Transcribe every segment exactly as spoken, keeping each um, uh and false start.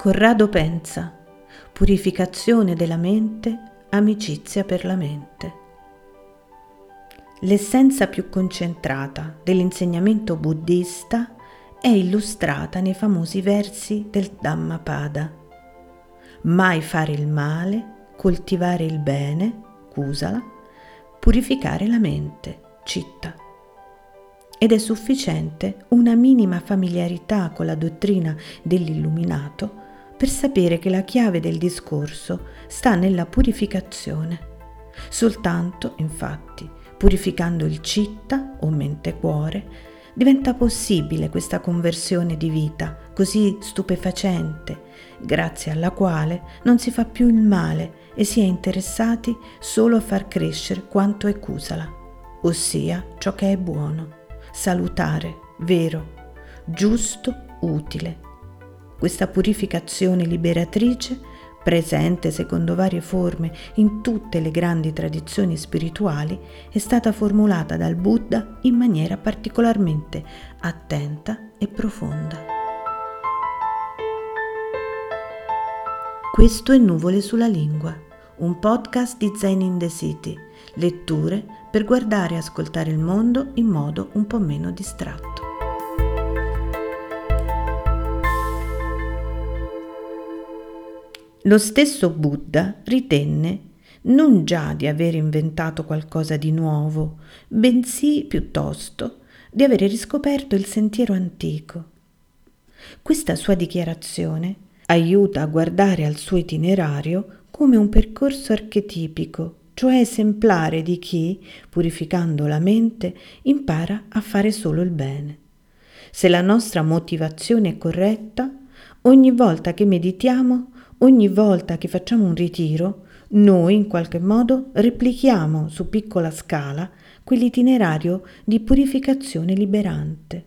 Corrado pensa, purificazione della mente, amicizia per la mente. L'essenza più concentrata dell'insegnamento buddista è illustrata nei famosi versi del Dhammapada. Mai fare il male, coltivare il bene, kusala, purificare la mente, citta. Ed è sufficiente una minima familiarità con la dottrina dell'illuminato per sapere che la chiave del discorso sta nella purificazione. Soltanto, infatti, purificando il citta o mente-cuore, diventa possibile questa conversione di vita così stupefacente, grazie alla quale non si fa più il male e si è interessati solo a far crescere quanto è kusala, ossia ciò che è buono, salutare, vero, giusto, utile. Questa purificazione liberatrice, presente secondo varie forme in tutte le grandi tradizioni spirituali, è stata formulata dal Buddha in maniera particolarmente attenta e profonda. Questo è Nuvole sulla lingua, un podcast di Zen in the City, letture per guardare e ascoltare il mondo in modo un po' meno distratto. Lo stesso Buddha ritenne non già di aver inventato qualcosa di nuovo, bensì piuttosto di avere riscoperto il sentiero antico. Questa sua dichiarazione aiuta a guardare al suo itinerario come un percorso archetipico, cioè esemplare di chi, purificando la mente, impara a fare solo il bene. Se la nostra motivazione è corretta, ogni volta che meditiamo, ogni volta che facciamo un ritiro, noi in qualche modo replichiamo su piccola scala quell'itinerario di purificazione liberante.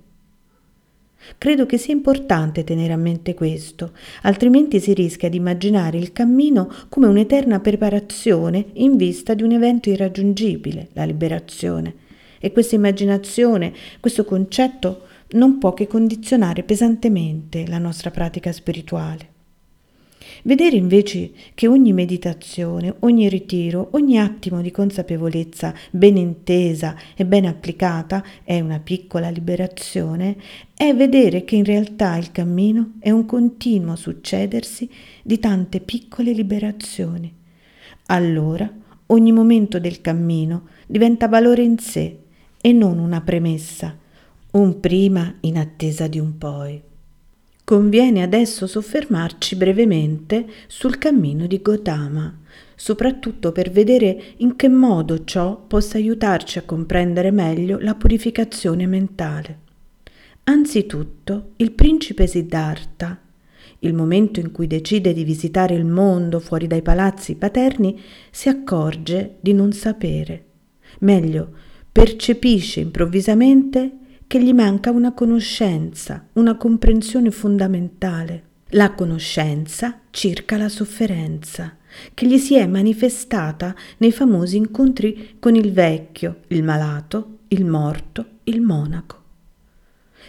Credo che sia importante tenere a mente questo, altrimenti si rischia di immaginare il cammino come un'eterna preparazione in vista di un evento irraggiungibile, la liberazione. E questa immaginazione, questo concetto, non può che condizionare pesantemente la nostra pratica spirituale. Vedere invece che ogni meditazione, ogni ritiro, ogni attimo di consapevolezza ben intesa e ben applicata è una piccola liberazione, è vedere che in realtà il cammino è un continuo succedersi di tante piccole liberazioni. Allora ogni momento del cammino diventa valore in sé e non una premessa, un prima in attesa di un poi. Conviene adesso soffermarci brevemente sul cammino di Gotama, soprattutto per vedere in che modo ciò possa aiutarci a comprendere meglio la purificazione mentale. Anzitutto, il principe Siddhartha, il momento in cui decide di visitare il mondo fuori dai palazzi paterni, si accorge di non sapere. Meglio, percepisce improvvisamente che gli manca una conoscenza, una comprensione fondamentale, la conoscenza circa la sofferenza, che gli si è manifestata nei famosi incontri con il vecchio, il malato, il morto, il monaco.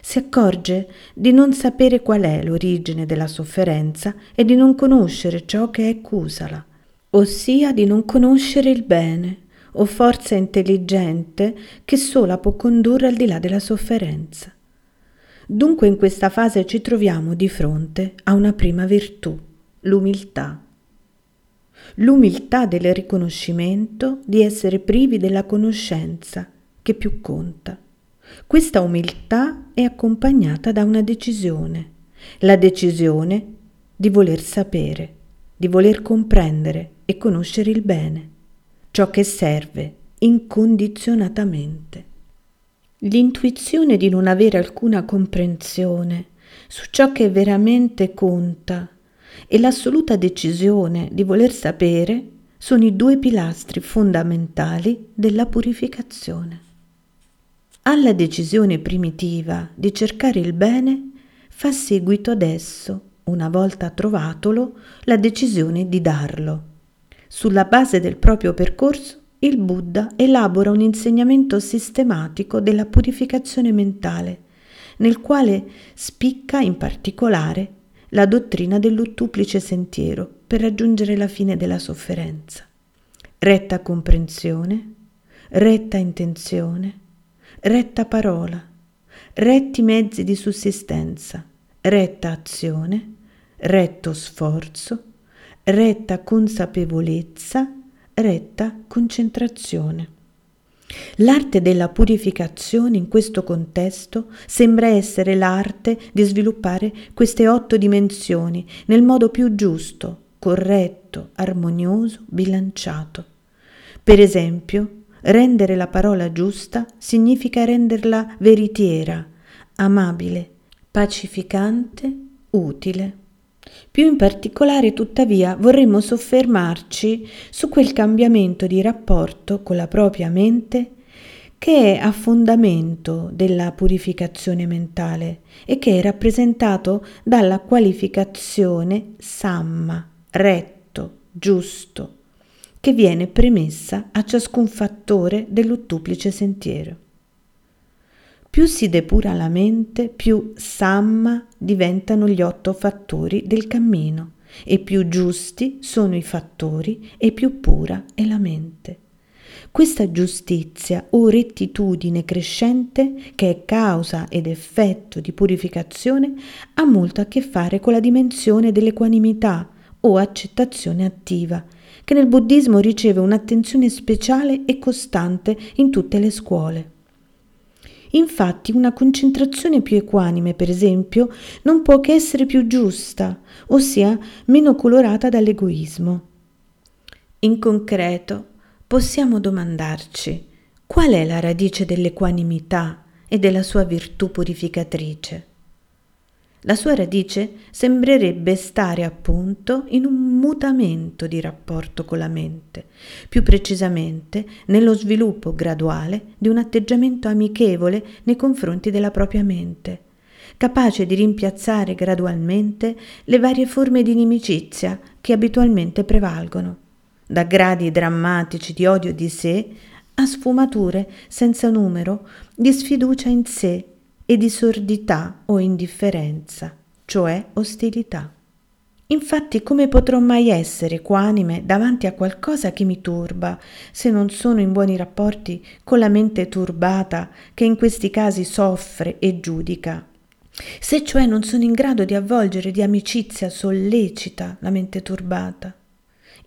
Si accorge di non sapere qual è l'origine della sofferenza e di non conoscere ciò che è kusala, ossia di non conoscere il bene, o forza intelligente che sola può condurre al di là della sofferenza. Dunque in questa fase ci troviamo di fronte a una prima virtù, l'umiltà. L'umiltà del riconoscimento di essere privi della conoscenza che più conta. Questa umiltà è accompagnata da una decisione, la decisione di voler sapere, di voler comprendere e conoscere il bene, ciò che serve incondizionatamente. L'intuizione di non avere alcuna comprensione su ciò che veramente conta e l'assoluta decisione di voler sapere sono i due pilastri fondamentali della purificazione. Alla decisione primitiva di cercare il bene fa seguito adesso, una volta trovatolo, la decisione di darlo. Sulla base del proprio percorso, il Buddha elabora un insegnamento sistematico della purificazione mentale, nel quale spicca in particolare la dottrina dell'ottuplice sentiero per raggiungere la fine della sofferenza. Retta comprensione, retta intenzione, retta parola, retti mezzi di sussistenza, retta azione, retto sforzo, retta consapevolezza, retta concentrazione. L'arte della purificazione in questo contesto sembra essere l'arte di sviluppare queste otto dimensioni nel modo più giusto, corretto, armonioso, bilanciato. Per esempio, rendere la parola giusta significa renderla veritiera, amabile, pacificante, utile. Più in particolare, tuttavia, vorremmo soffermarci su quel cambiamento di rapporto con la propria mente che è a fondamento della purificazione mentale e che è rappresentato dalla qualificazione samma, retto, giusto, che viene premessa a ciascun fattore dell'ottuplice sentiero. Più si depura la mente, più samma diventano gli otto fattori del cammino e più giusti sono i fattori e più pura è la mente. Questa giustizia o rettitudine crescente, che è causa ed effetto di purificazione, ha molto a che fare con la dimensione dell'equanimità o accettazione attiva, che nel buddismo riceve un'attenzione speciale e costante in tutte le scuole. Infatti una concentrazione più equanime, per esempio, non può che essere più giusta, ossia meno colorata dall'egoismo. In concreto, possiamo domandarci qual è la radice dell'equanimità e della sua virtù purificatrice. La sua radice sembrerebbe stare appunto in un mutamento di rapporto con la mente, più precisamente nello sviluppo graduale di un atteggiamento amichevole nei confronti della propria mente, capace di rimpiazzare gradualmente le varie forme di inimicizia che abitualmente prevalgono, da gradi drammatici di odio di sé a sfumature senza numero di sfiducia in sé e di sordità o indifferenza, cioè ostilità. Infatti, come potrò mai essere equanime davanti a qualcosa che mi turba se non sono in buoni rapporti con la mente turbata che in questi casi soffre e giudica? Se cioè non sono in grado di avvolgere di amicizia sollecita la mente turbata?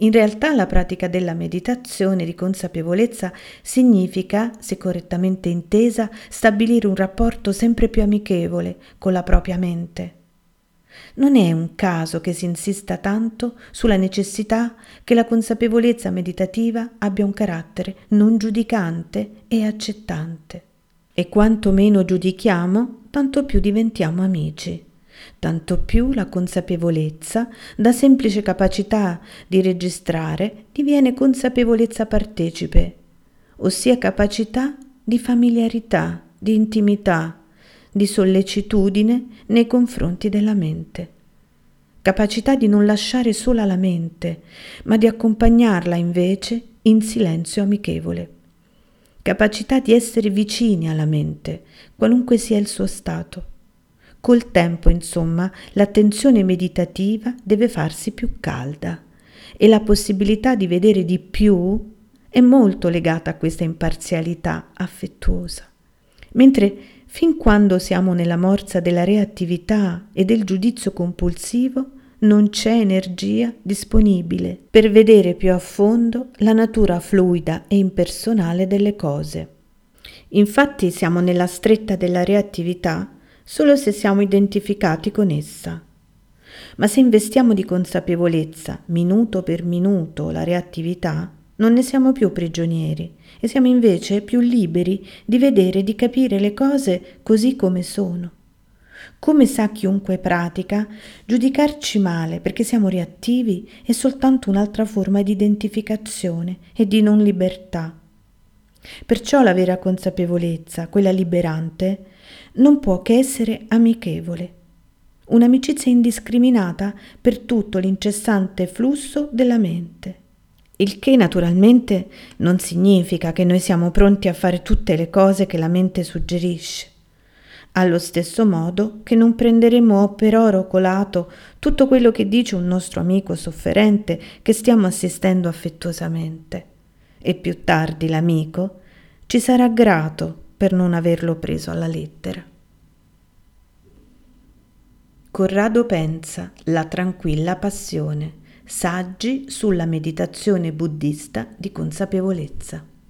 In realtà la pratica della meditazione di consapevolezza significa, se correttamente intesa, stabilire un rapporto sempre più amichevole con la propria mente. Non è un caso che si insista tanto sulla necessità che la consapevolezza meditativa abbia un carattere non giudicante e accettante. E quanto meno giudichiamo, tanto più diventiamo amici. Tanto più la consapevolezza, da semplice capacità di registrare, diviene consapevolezza partecipe, ossia capacità di familiarità, di intimità, di sollecitudine nei confronti della mente. Capacità di non lasciare sola la mente, ma di accompagnarla invece in silenzio amichevole. Capacità di essere vicini alla mente, qualunque sia il suo stato. Col tempo, insomma, l'attenzione meditativa deve farsi più calda e la possibilità di vedere di più è molto legata a questa imparzialità affettuosa. Mentre fin quando siamo nella morsa della reattività e del giudizio compulsivo, non c'è energia disponibile per vedere più a fondo la natura fluida e impersonale delle cose. Infatti siamo nella stretta della reattività solo se siamo identificati con essa. Ma se investiamo di consapevolezza, minuto per minuto, la reattività, non ne siamo più prigionieri e siamo invece più liberi di vedere e di capire le cose così come sono. Come sa chiunque pratica, giudicarci male perché siamo reattivi è soltanto un'altra forma di identificazione e di non libertà. Perciò la vera consapevolezza, quella liberante, non può che essere amichevole, un'amicizia indiscriminata per tutto l'incessante flusso della mente. Il che naturalmente non significa che noi siamo pronti a fare tutte le cose che la mente suggerisce. allo stesso modo che non prenderemo per oro colato tutto quello che dice un nostro amico sofferente che stiamo assistendo affettuosamente, e più tardi l'amico ci sarà grato per non averlo preso alla lettera. Corrado Pensa, La tranquilla passione, saggi sulla meditazione buddista di consapevolezza.